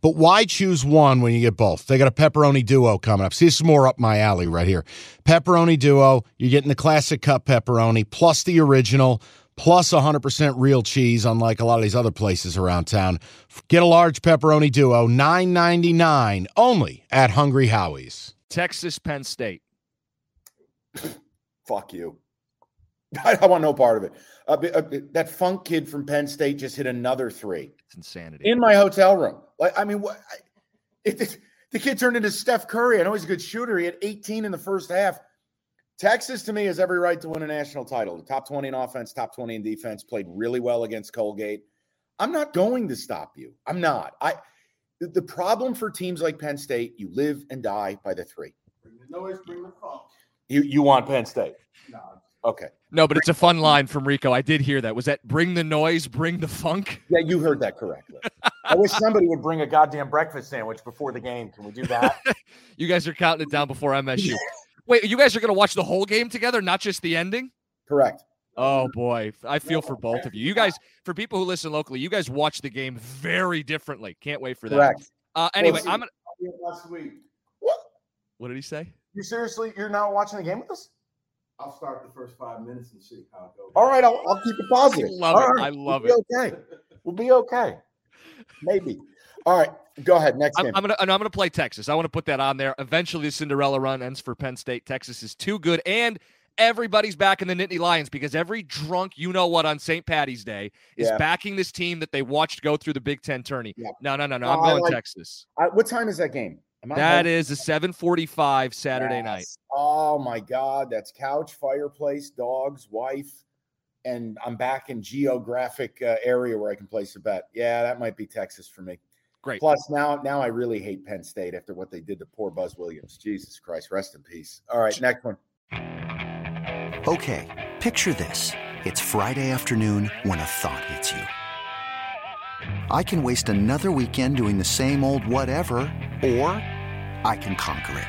But why choose one when you get both? They got a pepperoni duo coming up. See, this is more up my alley right here. Pepperoni duo, you're getting the classic cup pepperoni, plus the original, plus 100% real cheese, unlike a lot of these other places around town. Get a large pepperoni duo, $9.99, only at Hungry Howie's. Texas, Penn State. Fuck you. I want no part of it. That funk kid from Penn State just hit another three. It's insanity. In my hotel room. Like, I mean, the kid turned into Steph Curry. I know he's a good shooter. He had 18 in the first half. Texas, to me, has every right to win a national title. Top 20 in offense, top 20 in defense, played really well against Colgate. I'm not going to stop you. I'm not. The problem for teams like Penn State, you live and die by the three. Bring the noise, bring the funk. You want Penn State? No. Okay. No, but it's a fun line from Rico. I did hear that. Was that bring the noise, bring the funk? Yeah, you heard that correctly. I wish somebody would bring a goddamn breakfast sandwich before the game. Can we do that? You guys are counting it down before MSU. Wait, you guys are going to watch the whole game together, not just the ending? Correct. Oh, boy. I feel for both of you. You guys, for people who listen locally, you guys watch the game very differently. Can't wait for that. Correct. Anyway, I'm going to – last week. What did he say? You seriously – you're not watching the game with us? I'll start the first 5 minutes and see how it goes. All right, I'll keep it positive. I love it. We'll be okay. Maybe. All right, go ahead. Next game. I'm gonna play Texas. I want to put that on there. Eventually, the Cinderella run ends for Penn State. Texas is too good, and everybody's backing the Nittany Lions because every drunk you know what on St. Patty's Day is backing this team that they watched go through the Big Ten tourney. Yeah. No. I'm going Texas. What time is that game? That is a 7:45 Saturday night. Oh, my God. That's couch, fireplace, dogs, wife, and I'm back in geographic area where I can place a bet. Yeah, that might be Texas for me. Great. Plus, now I really hate Penn State after what they did to poor Buzz Williams. Jesus Christ, rest in peace. All right, next one. Okay, picture this. It's Friday afternoon when a thought hits you. I can waste another weekend doing the same old whatever, or I can conquer it.